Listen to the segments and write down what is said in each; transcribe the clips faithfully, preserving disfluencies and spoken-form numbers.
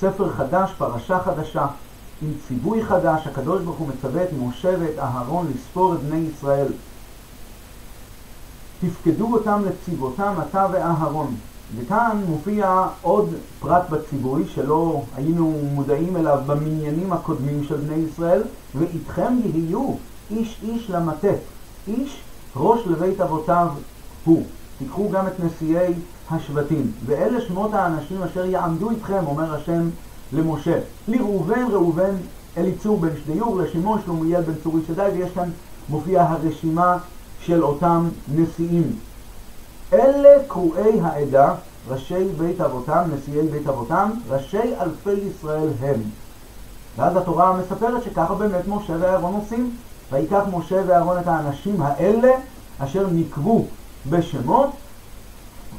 ספר חדש, פרשה חדשה, עם ציווי חדש. הקדוש ברוך הוא מצווה את משה ואת אהרון לספור את בני ישראל. תפקדו אותם לציוותם, אתה ואהרון. וכאן מופיע עוד פרט בציווי שלא היינו מודעים אליו במניינים הקודמים של בני ישראל. ואיתכם יהיו איש איש למטה, איש ראש לבית אבותיו הוא. תיקחו גם את נשיאי השבטים, ואלה שמות האנשים אשר יעמדו איתכם, אומר השם למשה. לראובן, ראובן אליצור בן שדיור, לשמעון שלומיאל בן צורית שדאי, ויש כאן מופיע הרשימה של אותם נשיאים. אלה קרואי העדה, ראשי בית אבותם, נשיאי בית אבותם, ראשי אלפי ישראל הם. ואז התורה מספרת שככה באמת משה ואהרון עושים, ויקח משה ואהרון את האנשים האלה אשר נקבו בשמות,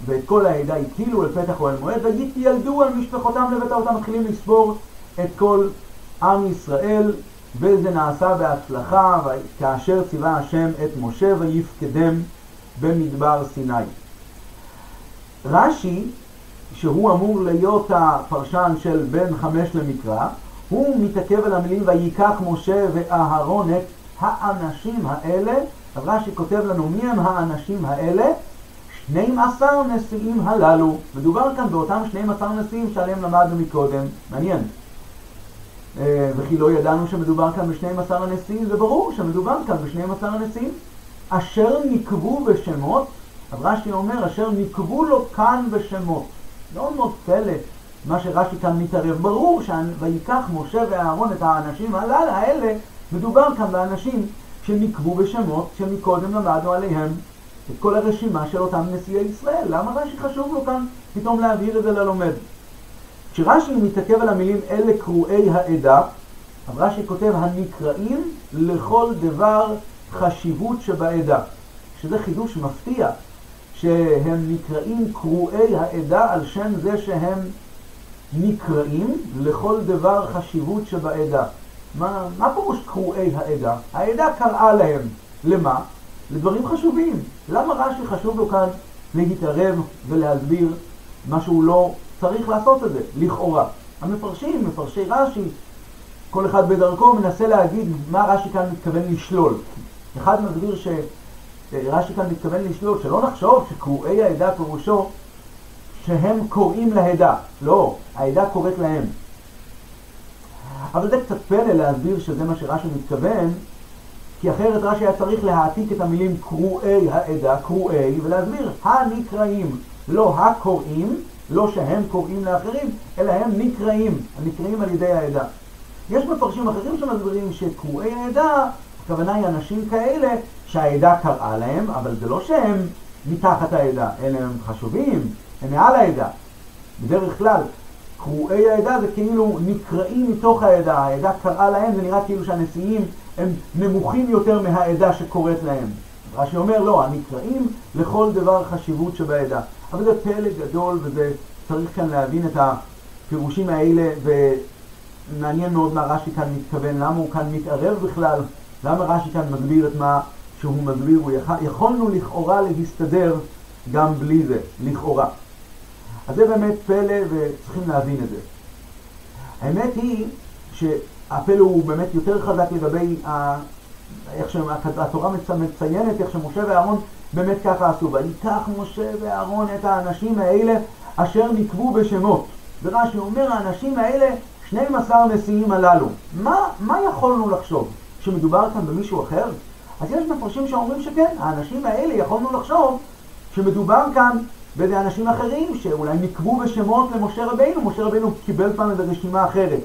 ואת כל העדה הקילו אל פתח אוהל מועד, ויתילדו על משפחותם לבטאותם. מתחילים לספור את כל עם ישראל, וזה נעשה בהצלחה, כאשר ציווה השם את משה ויפקדם במדבר סיני. רש"י, שהוא אמור להיות הפרשן של בן חמש למקרא, הוא מתעכב על המילים ויקח משה ואהרון את האנשים האלה. רש"י כותב לנו מי הם האנשים האלה. שנים עשר נשיאים הללו. מדובר כאן באותם שנים עשר נשיאים שעליהם למדנו מקודם. מעניין. וכי לא ידענו שמדובר כאן ב-שנים עשר הנשיאים, זה ברור שמדובר כאן ב-שנים עשר הנשיאים. אשר נקבו בשמות, רש"י אומר, אשר נקבו לו כאן בשמות. לא נוטלת מה שרש"י כאן מתערב. ברור שויקח משה ואהרון את האנשים הללו האלה, מדובר כאן באנשים שנקבו בשמות שמקודם למדנו עליהם את כל הרשימה של אותם נשיאי ישראל. למה רש"י חשוב לו כאן פתאום להבהיר את זה ללומד? כשרש"י מתעכב על המילים אלה קרואי העדה, אז רש"י כותב הנקראים לכל דבר חשיבות שבעדה, שזה חידוש מפתיע שהם נקראים קרואי העדה על שם זה שהם נקראים לכל דבר חשיבות שבעדה. מה, מה פירוש קרואי העדה? העדה קראה להם. למה? לדברים חשובים. למה רש"י חשוב לו כאן להתערב ולהסביר מה שהוא לא צריך לעשות את זה, לכאורה? המפרשים, מפרשי רש"י, כל אחד בדרכו מנסה להגיד מה רש"י כאן מתכוון לשלול. אחד מסביר שרש"י כאן מתכוון לשלול, שלא נחשוב שקרואי העדה פירושו שהם קוראים להעדה. לא, העדה קוראת להם. אבל זה קצת פלא להסביר שזה מה שרש"י מתכוון, כי אחרת רש"י היה צריך להעתיק את המילים קרואי העדה, קרואי, ולהסביר הנקראים, לא הקוראים, לא שהם קוראים לאחרים, אלא הם נקראים, הנקראים על ידי העדה. יש מפרשים אחרים שמסבירים שקרואי העדה, הכוונה היא אנשים כאלה שהעדה קראה להם, אבל זה לא שהם מתחת העדה, אלא הם חשובים, הם מעל העדה. בדרך כלל, קרואי העדה זה כאילו נקראים מתוך העדה, העדה קראה להם, זה נראה כאילו שהנשיאים הם נמוכים יותר מהעדה שקוראת להם. רש"י אומר לא, הנקראים לכל דבר חשיבות שבעדה. אבל זה פלא גדול וזה צריך כאן להבין את הפירושים האלה, ומעניין מאוד מה רש"י כאן מתכוון, למה הוא כאן מתערב בכלל, למה רש"י כאן מסביר את מה שהוא מסביר. הוא יכול, יכולנו לכאורה להסתדר גם בלי זה, לכאורה. אז זה באמת פלא וצריכים להבין את זה. האמת היא שהפלא הוא באמת יותר חזק לגבי ה... איך שהתורה מציינת, איך שמשה ואהרון באמת ככה עשו. ויקח משה ואהרון את האנשים האלה אשר נקבו בשמות. ורש"י אומר האנשים האלה שנים עשר נשיאים הללו. מה, מה יכולנו לחשוב? שמדובר כאן במישהו אחר? אז יש מפרשים שאומרים שכן, האנשים האלה יכולנו לחשוב שמדובר כאן וזה אנשים אחרים שאולי נקבו בשמות למשה רבינו. משה רבינו קיבל פעם איזו רשימה אחרת.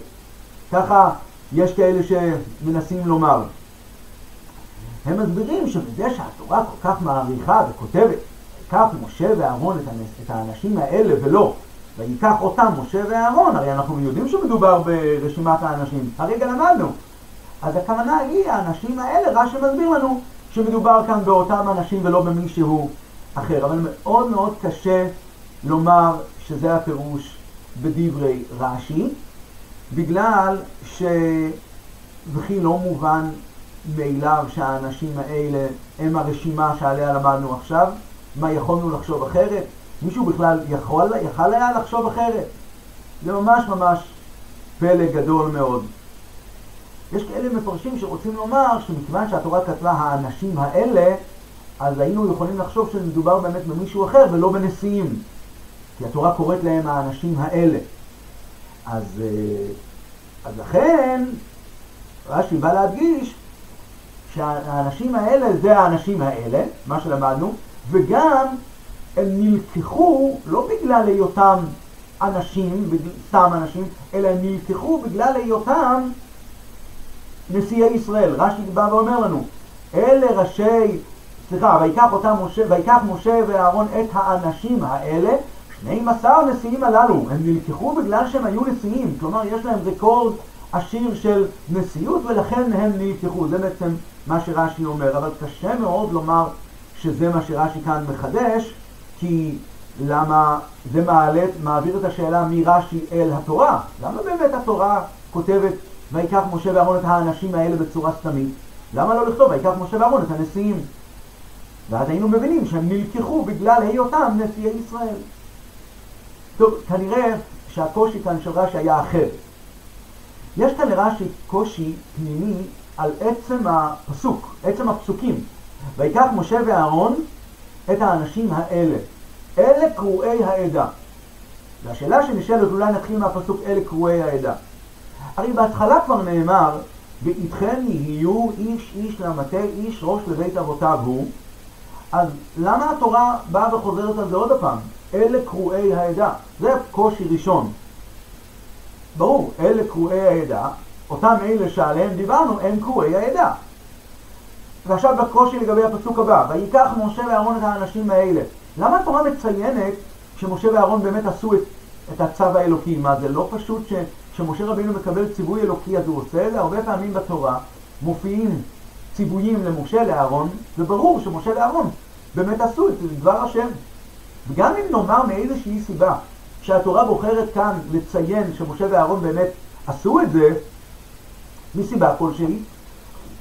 ככה יש כאלה שמנסים לומר. הם מסבירים שבזה שהתורה כל כך מעריכה וכותבת, ויקח משה ואהרון את האנשים האלה ולא, ויקח אותם משה ואהרון, הרי אנחנו יודעים שמדובר ברשימת האנשים. הרגע למדנו. אז הכוונה היא, האנשים האלה, רש"י מסביר לנו שמדובר כאן באותם אנשים ולא במישהו אחר, אבל מאוד מאוד קשה לומר שזה הפירוש בדברי רש"י, בגלל שבכי לא מובן מאליו שהאנשים האלה הם הרשימה שעליה למדנו עכשיו. מה יכולנו לחשוב אחרת? מישהו בכלל יכול, יכל היה לחשוב אחרת? זה ממש ממש פלא גדול מאוד. יש כאלה מפרשים שרוצים לומר שמכיוון שהתורה כתבה האנשים האלה, אז היינו יכולים לחשוב שמדובר באמת במישהו אחר ולא בנשיאים, כי התורה קוראת להם האנשים האלה. אז, אז לכן רש"י בא להדגיש שהאנשים האלה זה האנשים האלה, מה שלמדנו, וגם הם נלקחו לא בגלל היותם אנשים, סתם אנשים, אלא הם נלקחו בגלל היותם נשיאי ישראל. רש"י בא ואומר לנו, אלה ראשי, סליחה, ויקח אותם משה, ויקח משה ואהרון את האנשים האלה, שנים עשר נשיאים הללו, הם נלקחו בגלל שהם היו נשיאים, כלומר יש להם רקורד עשיר של נשיאות ולכן הם נלקחו, זה בעצם מה שרש"י אומר, אבל קשה מאוד לומר שזה מה שרש"י כאן מחדש, כי למה זה מעלת, מעביר את השאלה מרש"י אל התורה, למה באמת התורה כותבת ויקח משה ואהרון את האנשים האלה בצורה סתמית, למה לא לכתוב ויקח משה ואהרון את הנשיאים, ואז היינו מבינים שהם נלקחו בגלל היותם נשיאי ישראל. טוב, כנראה שהקושי כאן של רש"י היה אחר. יש כאן לרש"י קושי פנימי על עצם הפסוק, עצם הפסוקים. ויקח משה ואהרון את האנשים האלה. אלה קרועי העדה. והשאלה שנשאלת, אולי נתחיל מהפסוק אלה קרועי העדה. הרי בהתחלה כבר נאמר, ואיתכם יהיו איש איש למטה, איש ראש לבית אבותיו הוא. אז למה התורה באה וחוזרת על זה עוד הפעם? אלה קרועי העדה. זה קושי ראשון. ברור, אלה קרועי העדה, אותם אלה שעליהם דיברנו, הם קרועי העדה. ועכשיו בקושי לגבי הפסוק הבא, ויקח משה ואהרון את האנשים האלה. למה התורה מציינת שמשה ואהרון באמת עשו את, את הצו האלוקי? מה, זה לא פשוט ש, שמשה רבינו מקבל ציווי אלוקי, אז הוא עושה את זה? הרבה פעמים בתורה מופיעים ציוויים למשה לאהרון, זה ברור שמשה ואהרון באמת עשו את דבר השם. וגם אם נאמר מאיזושהי סיבה שהתורה בוחרת כאן לציין שמשה ואהרון באמת עשו את זה, מסיבה כלשהי,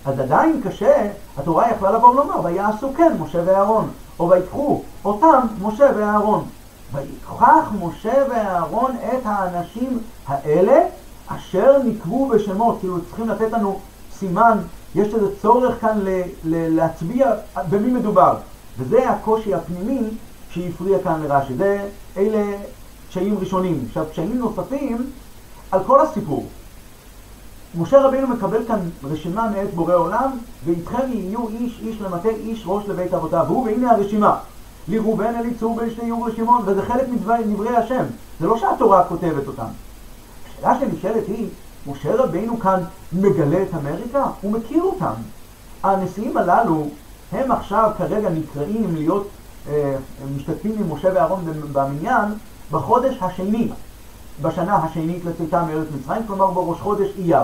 אז עדיין קשה, התורה יכלה לבוא ולומר, ויעשו כן משה ואהרון, או ויקחו אותם משה ואהרון. ויקח משה ואהרון את האנשים האלה אשר נקבו בשמות, כאילו צריכים לתת לנו סימן, יש איזה צורך כאן ל- ל- להצביע במי מדובר. וזה הקושי הפנימי שהפריע כאן לרש"י. זה אלה קשיים ראשונים. עכשיו, קשיים נוספים על כל הסיפור. משה רבינו מקבל כאן רשימה מאת בורא עולם, ואיתכם יהיו איש איש למטה, איש ראש לבית אבותיו הוא, והנה הרשימה. לראובן, אליצור, בן שדיור ושמעון, וזה חלק מדברי השם. זה לא שהתורה כותבת אותם. השאלה שנשאלת היא, משה רבינו כאן מגלה את אמריקה? הוא מכיר אותם. הנשיאים הללו הם עכשיו כרגע נקראים להיות אה, משתתפים עם משה ואהרון במניין בחודש השני, בשנה השנית לצאתם מארץ מצרים, כלומר בראש חודש אייר.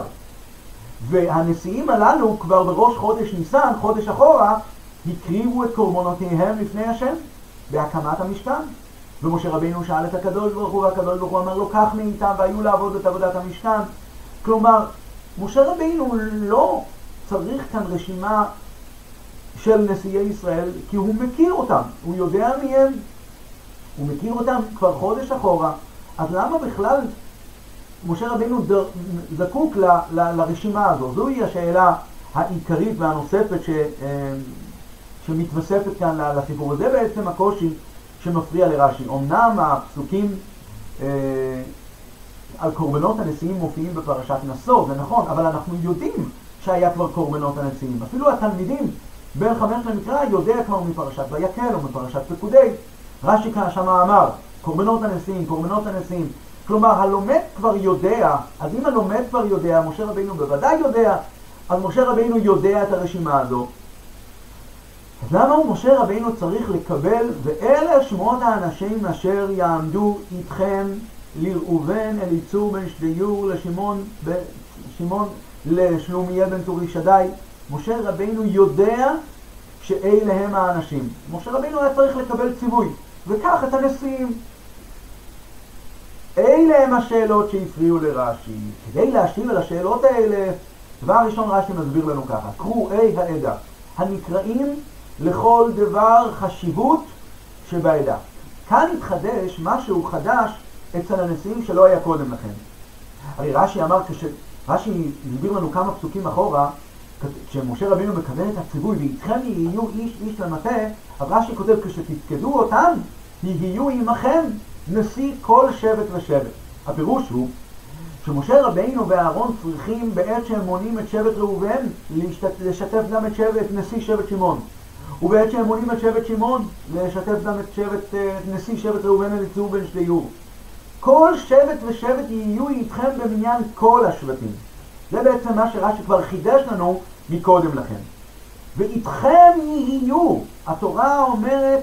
והנשיאים הללו כבר בראש חודש ניסן, חודש אחורה, הקריבו את קורבנותיהם לפני השם בהקמת המשכן. ומשה רבינו שאל את הקדוש ברוך הוא, והקדוש ברוך הוא אמר לו, קח מאיתם והיו לעבוד את עבודת המשכן. כלומר, משה רבינו לא צריך כאן רשימה של נשיאי ישראל, כי הוא מכיר אותם, הוא יודע מי הם, הוא מכיר אותם כבר חודש אחורה, אז למה בכלל משה רבינו זקוק ל, ל, לרשימה הזו? זוהי השאלה העיקרית והנוספת ש, שמתווספת כאן לסיפור הזה, בעצם הקושי שמפריע לרש"י. אמנם הפסוקים על קורבנות הנשיאים מופיעים בפרשת נסו, זה נכון, אבל אנחנו יודעים שהיה כבר קורבנות הנשיאים. אפילו התלמידים בין חמש למקרא יודע כבר מפרשת ויקל או מפרשת פקודי. רש"י כאן שמה אמר, קורבנות הנשיאים, קורבנות הנשיאים. כלומר, הלומד כבר יודע, אז אם הלומד כבר יודע, משה רבינו בוודאי יודע, אז משה רבינו יודע את הרשימה הזו. אז למה הוא משה רבינו צריך לקבל, ואלה שמות האנשים אשר יעמדו איתכם, לראובן, אליצור, בן שדיור, לשמעון, לשמעון, לשלומיאל בן צורי שדאי. משה רבינו יודע שאלה הם האנשים. משה רבינו היה צריך לקבל ציווי, וכך את הנשיאים. אלה הם השאלות שהפריעו לרש"י. כדי להשיב על השאלות האלה, דבר ראשון רש"י מסביר לנו ככה, קרועי העדה, הנקראים לכל דבר חשיבות שבעדה. כאן התחדש משהו חדש אצל הנשיאים שלא היה קודם לכן. הרי רש"י אמר, רש"י הסביר לנו כמה פסוקים אחורה, כשמשה רבינו מקבל את הציווי, ואיתכם יהיו איש איש למטה, אז רש"י כותב, כשתפקדו אותם, יהיו עמכם נשיא כל שבט ושבט. הפירוש הוא, שמשה רבינו ואהרון צריכים בעת שהם מונים את שבט ראובן, לשתף גם את שבט נשיא שבט שמעון. ובעת שהם מונים את שבט שמעון, לשתף גם את שבט נשיא שבט ראובן אליצור בן שדיור. כל שבט ושבט יהיו איתכם במניין כל השבטים. זה בעצם מה שרש"י כבר חידש לנו מקודם לכן. ואיתכם יהיו, התורה אומרת,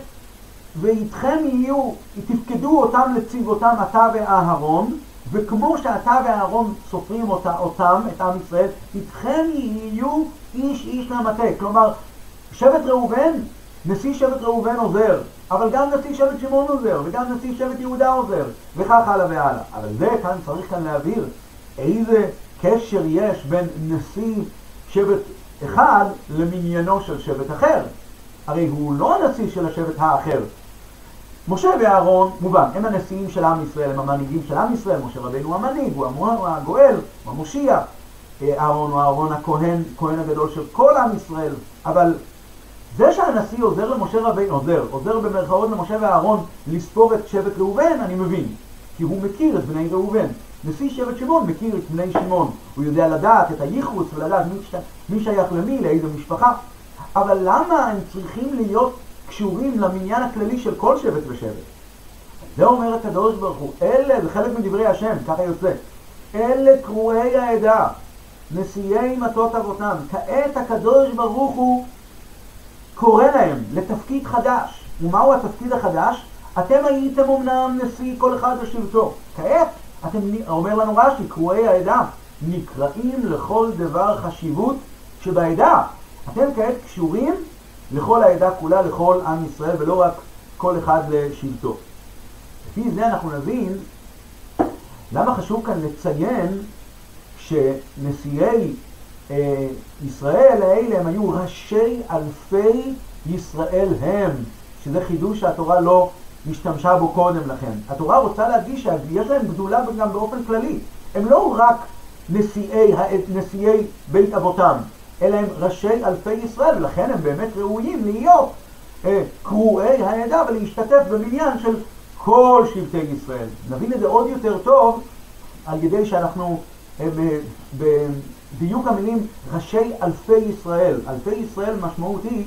ואיתכם יהיו, תפקדו אותם לציוותם אתה ואהרון, וכמו שאתה ואהרון סופרים אותה, אותם, את עם ישראל, איתכם יהיו איש איש למטה. כלומר, שבט ראובן, נשיא שבט ראובן עוזר, אבל גם נשיא שבט שמעון עוזר, וגם נשיא שבט יהודה עוזר, וכך הלאה והלאה. אבל זה כאן, צריך כאן להבהיר איזה קשר יש בין נשיא שבט אחד למניינו של שבט אחר. הרי הוא לא הנשיא של השבט האחר. משה ואהרון, מובן, הם הנשיאים של עם ישראל, הם המנהיגים של עם ישראל. משה רבינו הוא המנהיג, הוא הגואל, הוא המושיע. אהרון הוא אהרון הכהן, כהן הגדול של כל עם ישראל. אבל זה שהנשיא עוזר למשה רבינו, עוזר, עוזר במרכאות למשה ואהרון לספור את שבט ראובן, אני מבין. כי הוא מכיר את בני ראובן. נשיא שבט שמעון מכיר את בני שמעון. הוא יודע לדעת את הייחוס ולדעת מי, ש... מי שייך למי, לאיזו משפחה. אבל למה הם צריכים להיות קשורים למניין הכללי של כל שבט ושבט? זה אומר הקדוש ברוך הוא, אלה, זה חלק מדברי השם, ככה יוצא. אלה קרועי העדה, נשיאי מטות אבותם, כעת הקדוש ברוך הוא קורא להם לתפקיד חדש. ומהו התפקיד החדש? אתם הייתם אמנם נשיא כל אחד בשבטו. כעת, אתם, אומר לנו רש"י, קרועי העדה, נקראים לכל דבר חשיבות שבעדה. אתם כעת קשורים לכל העדה כולה, לכל עם ישראל, ולא רק כל אחד לשבטו. לפי זה אנחנו נבין למה חשוב כאן לציין שנשיאי אה, ישראל האלה הם היו ראשי אלפי ישראל הם, שזה חידוש שהתורה לא משתמשה בו קודם לכן. התורה רוצה להדגיש שיש להם גדולה גם באופן כללי. הם לא רק נשיאי, נשיאי בית אבותם, אלא הם ראשי אלפי ישראל, ולכן הם באמת ראויים להיות אה, קרועי העדה ולהשתתף במניין של כל שבטי ישראל. נבין את זה עוד יותר טוב על ידי שאנחנו אה, בדיוק המילים ראשי אלפי ישראל. אלפי ישראל משמעותי,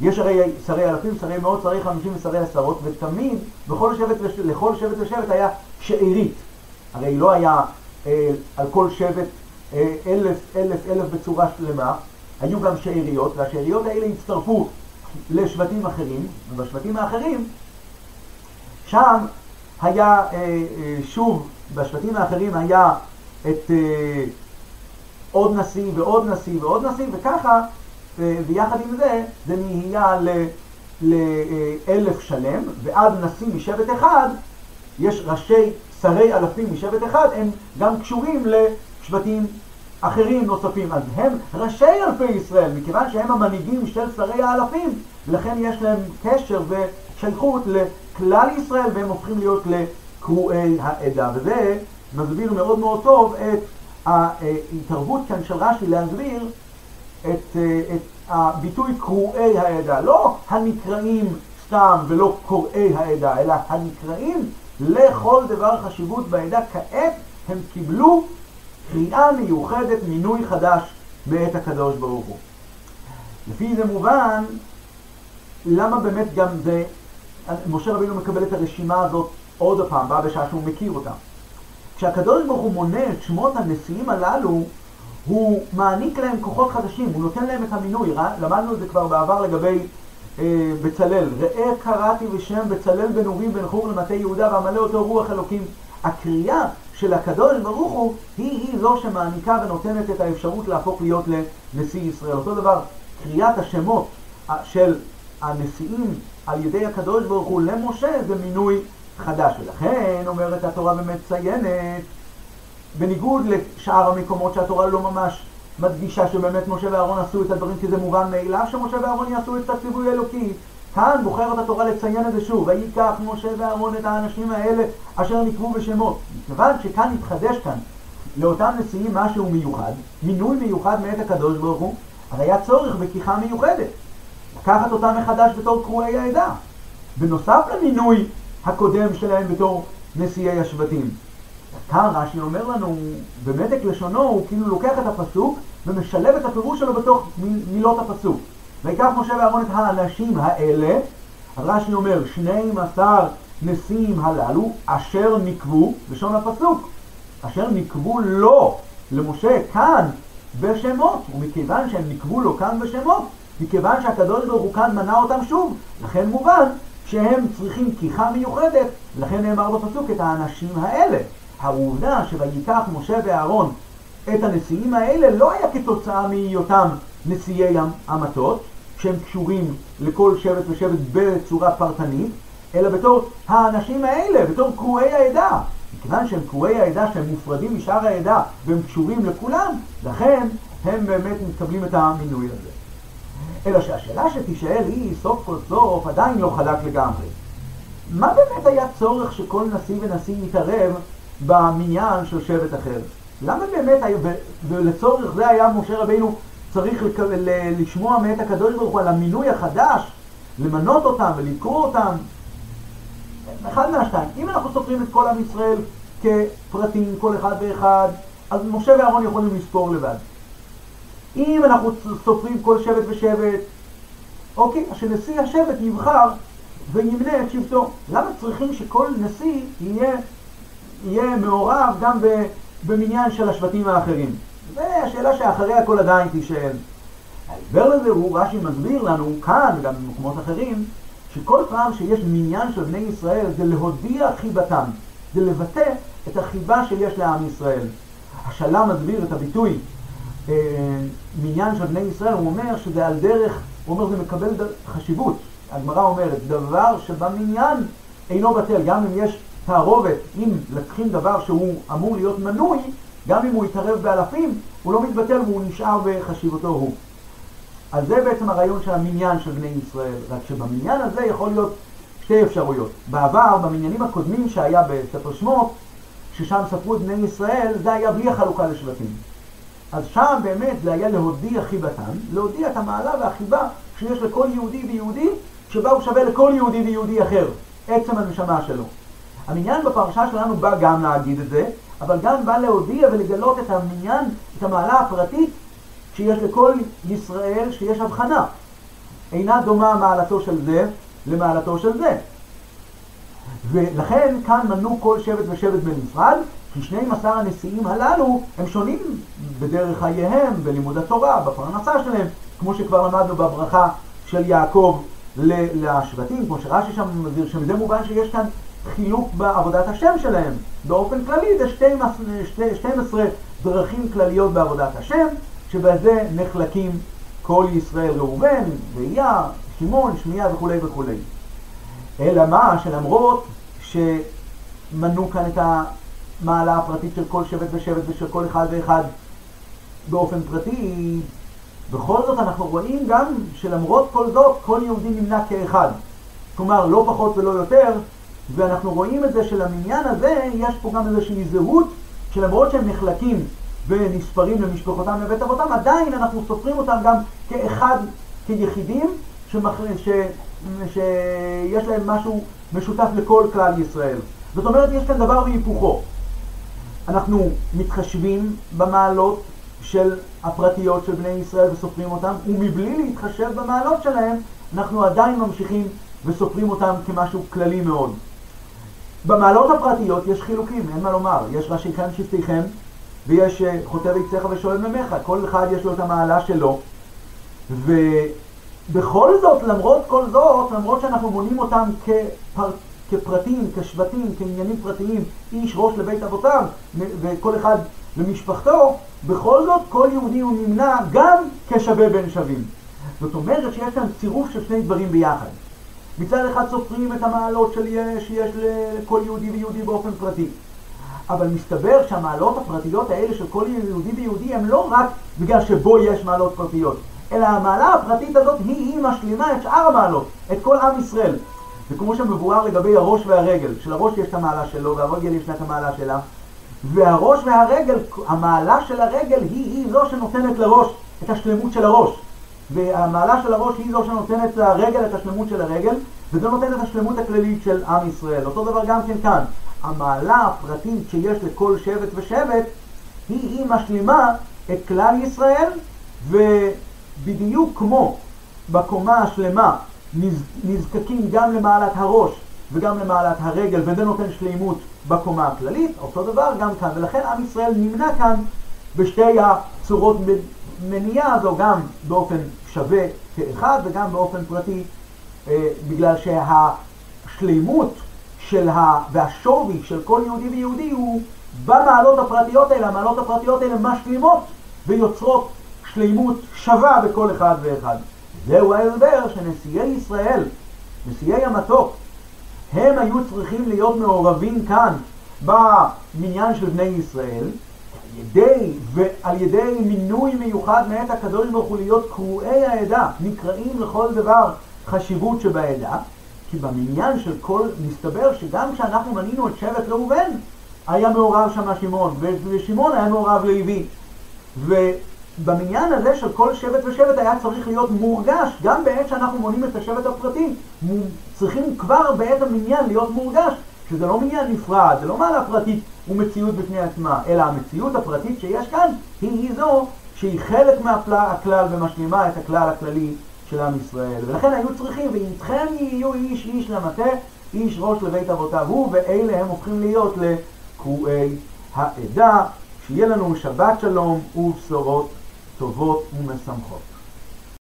יש הרי שרי אלפים, שרי מאות, שרי חמישים ושרי עשרות, ותמיד בכל שבט, לכל שבט ושבט היה שארית. הרי לא היה אה, על כל שבט אלף, אלף, אלף בצורה שלמה, היו גם שאריות, והשאריות האלה הצטרפו לשבטים אחרים, ובשבטים האחרים, שם היה, שוב, בשבטים האחרים היה את עוד נשיא ועוד נשיא ועוד נשיא, וככה, ויחד עם זה, זה נהיה לאלף שלם, ועד נשיא משבט אחד, יש ראשי שרי אלפים משבט אחד, הם גם קשורים ל... שבטים אחרים נוספים, אז הם ראשי אלפי ישראל, מכיוון שהם המנהיגים של שרי האלפים, ולכן יש להם קשר ושייכות לכלל ישראל, והם הופכים להיות לקרועי העדה. וזה מסביר מאוד מאוד טוב את ההתערבות כאן של רש"י להסביר את, את הביטוי קרועי העדה, לא הנקראים סתם ולא קוראי העדה, אלא הנקראים לכל דבר חשיבות בעדה, כעת הם קיבלו קריאה מיוחדת, מינוי חדש בעת הקדוש ברוך הוא. לפי זה מובן, למה באמת גם זה, משה רבינו מקבל את הרשימה הזאת עוד הפעם, בא בשעה שהוא מכיר אותה. כשהקדוש ברוך הוא מונה את שמות הנשיאים הללו, הוא מעניק להם כוחות חדשים, הוא נותן להם את המינוי. למדנו את זה כבר בעבר לגבי אה, בצלאל. ראה קראתי בשם בצלאל בן אורי בן חור למטה יהודה, והמלא אותו רוח אלוקים. הקריאה של הקדוש ברוך הוא היא זו שמעניקה ונותנת את האפשרות להפוך להיות לנשיא ישראל. אותו דבר, קריאת השמות של הנשיאים על ידי הקדוש ברוך הוא למשה זה מינוי חדש. ולכן אומרת התורה ומציינת, בניגוד לשאר המקומות שהתורה לא ממש מדגישה שבאמת משה ואהרון עשו את הדברים, כי זה מובן מאליו שמשה ואהרון יעשו את הציווי האלוקי. כאן בוחרת התורה לציין את זה שוב, ויקח משה ואהרון את האנשים האלה אשר נקבו בשמות. מכיוון שכאן התחדש כאן לאותם נשיאים משהו מיוחד, מינוי מיוחד מאת הקדוש ברוך הוא, אז היה צורך בכיחה מיוחדת. לקחת אותם מחדש בתור קרועי העדה, בנוסף למינוי הקודם שלהם בתור נשיאי השבטים. כאן רש"י אומר לנו, במתק לשונו, הוא כאילו לוקח את הפסוק ומשלב את הפירוש שלו בתוך מילות הפסוק. ויקח משה ואהרון את האנשים האלה, רש"י אומר, שנים עשר נשיאים הללו, אשר נקבו, לשון הפסוק, אשר נקבו לו, למשה, כאן, בשמות. ומכיוון שהם נקבו לו כאן בשמות, מכיוון שהקדוש ברוך הוא כאן מנע אותם שוב, לכן מובן שהם צריכים כיחה מיוחדת, לכן נאמר בפסוק את האנשים האלה. העובדה שויקח משה ואהרון את הנשיאים האלה לא היה כתוצאה מהיותם נשיאי המטות, שהם קשורים לכל שבט ושבט בצורה פרטנית, אלא בתור האנשים האלה, בתור קרועי העדה. מכיוון שהם קרועי העדה, שהם מופרדים משאר העדה והם קשורים לכולם, לכן הם באמת מתקבלים את המינוי הזה. אלא שהשאלה שתישאל היא, סוף כל סוף, עדיין לא חלק לגמרי. מה באמת היה צורך שכל נשיא ונשיא יתערב במניין של שבט אחר? למה באמת, היה, ולצורך זה היה משה רבינו צריך לק... לשמוע מאת הקדוש ברוך הוא על המינוי החדש, למנות אותם ולקרוא אותם? אחד מהשתיים, אם אנחנו סופרים את כל עם ישראל כפרטים, כל אחד ואחד, אז משה ואהרון יכולים לספור לבד. אם אנחנו סופרים כל שבט ושבט, אוקיי, שנשיא השבט יבחר וימנה את שבטו. למה צריכים שכל נשיא יהיה, יהיה מעורב גם במניין של השבטים האחרים? זו השאלה שאחרי הכל עדיין תישאל. העבר לזה הוא רש"י מסביר לנו כאן וגם במקומות אחרים, שכל פעם שיש מניין של בני ישראל זה להודיע חיבתם, זה לבטא את החיבה שיש לעם ישראל. השאלה מסביר את הביטוי מניין של בני ישראל, הוא אומר שזה על דרך, הוא אומר זה מקבל חשיבות. הגמרא אומרת, דבר שבמניין אינו בטל, גם אם יש תערובת, אם לקחים דבר שהוא אמור להיות מנוי, גם אם הוא יתערב באלפים, הוא לא מתבטל והוא נשאר בחשיבותו הוא. אז זה בעצם הרעיון של המניין של בני ישראל, רק שבמניין הזה יכול להיות שתי אפשרויות. בעבר, במניינים הקודמים שהיה בספר שמות, ששם ספרו את בני ישראל, זה היה בלי החלוקה לשבטים. אז שם באמת זה היה להודיע חיבתם, להודיע את המעלה והחיבה שיש לכל יהודי ויהודי, שבה הוא שווה לכל יהודי ויהודי אחר, עצם הנשמה שלו. המניין בפרשה שלנו בא גם להגיד את זה, אבל גם בא להודיע ולגלות את המניין, את המעלה הפרטית, שיש לכל ישראל שיש הבחנה. אינה דומה מעלתו של זה למעלתו של זה. ולכן כאן מנו כל שבט ושבט בנפרד, כי שנים עשר הנשיאים הללו הם שונים בדרך חייהם, בלימוד התורה, בפרנסה שלהם, כמו שכבר למדנו בברכה של יעקב לשבטים, כמו שרש"י שם מזהיר, שמזה מובן שיש כאן חילוק בעבודת השם שלהם. באופן כללי זה שתים עשרה דרכים כלליות בעבודת השם, שבזה נחלקים כל ישראל, ראובן, ואיה, שמעון, שמיה וכו' וכו'. אלא מה שלמרות שמנו כאן את המעלה הפרטית של כל שבט ושבט ושל כל אחד ואחד באופן פרטי, בכל זאת אנחנו רואים גם שלמרות כל זאת כל יהודי נמנה כאחד. כלומר לא פחות ולא יותר, ואנחנו רואים את זה שלמניין הזה יש פה גם איזושהי זהות שלמרות שהם נחלקים ונספרים למשפחותם לבית אבותם, עדיין אנחנו סופרים אותם גם כאחד, כיחידים, שמח... ש... שיש להם משהו משותף לכל כלל ישראל. זאת אומרת, יש כאן דבר והיפוכו. אנחנו מתחשבים במעלות של הפרטיות של בני ישראל וסופרים אותם, ומבלי להתחשב במעלות שלהם, אנחנו עדיין ממשיכים וסופרים אותם כמשהו כללי מאוד. במעלות הפרטיות יש חילוקים, אין מה לומר, יש רש"יכם שבטיכם, ויש חוטב יצחק ושואל ממך, כל אחד יש לו את המעלה שלו. ובכל זאת, למרות כל זאת, למרות שאנחנו מונים אותם כפר... כפרטים, כשבטים, כעניינים פרטיים, איש ראש לבית אבותם, וכל אחד למשפחתו, בכל זאת כל יהודי הוא נמנע גם כשווה בין שווים. זאת אומרת שיש כאן צירוף של שני דברים ביחד. מצד אחד סופרים את המעלות שיש לכל יהודי ויהודי באופן פרטי. אבל מסתבר שהמעלות הפרטיות האלה של כל יהודי ויהודי הם לא רק בגלל שבו יש מעלות פרטיות, אלא המעלה הפרטית הזאת היא משלימה את שאר המעלות, את כל עם ישראל. וכמו שמבואר לגבי הראש והרגל, שלראש יש את המעלה שלו והרגל יש לה את המעלה שלה, והראש והרגל, המעלה של הרגל היא, היא זו שנותנת לראש את השלמות של הראש. והמעלה של הראש היא זו שנותנת לרגל את השלמות של הרגל, וזה נותן את השלמות הכללית של עם ישראל. אותו דבר גם כן כאן. המעלה הפרטית שיש לכל שבט ושבט, היא היא משלימה את כלל ישראל, ובדיוק כמו בקומה השלמה נזקקים גם למעלת הראש וגם למעלת הרגל, וזה נותן שלמות בקומה הכללית, אותו דבר גם כאן. ולכן עם ישראל נמנה כאן בשתי הצורות מניעה הזו, גם באופן שווה כאחד וגם באופן פרטי, אה, בגלל שהשלימות של ה... והשווי של כל יהודי ויהודי הוא במעלות הפרטיות האלה. המעלות הפרטיות האלה משלימות ויוצרות שלימות שווה בכל אחד ואחד. זהו ההסבר שנשיאי ישראל, נשיאי המתוק, הם היו צריכים להיות מעורבים כאן במניין של בני ישראל, ידי ועל ידי מינוי מיוחד מאת הקדוש ברוך הוא להיות קרועי העדה, נקראים לכל דבר חשיבות שבעדה, כי במניין של כל מסתבר שגם כשאנחנו מנינו את שבט ראובן, היה מעורב שם שמעון, ושמעון היה מעורב לוי, ובמניין הזה של כל שבט ושבט היה צריך להיות מורגש, גם בעת שאנחנו מונים את השבט הפרטי, צריכים כבר בעת המניין להיות מורגש, שזה לא מניין נפרד, זה לא מעלה פרטית ומציאות בפני עצמה, אלא המציאות הפרטית שיש כאן היא היא זו שהיא חלק מהכלל ומשלימה את הכלל הכללי של עם ישראל. ולכן היו צריכים, ואיתכם יהיו איש איש למטה, איש ראש לבית אבותיו הוא, ואלה הם הופכים להיות לקרועי העדה. שיהיה לנו שבת שלום ובשורות טובות ומשמחות.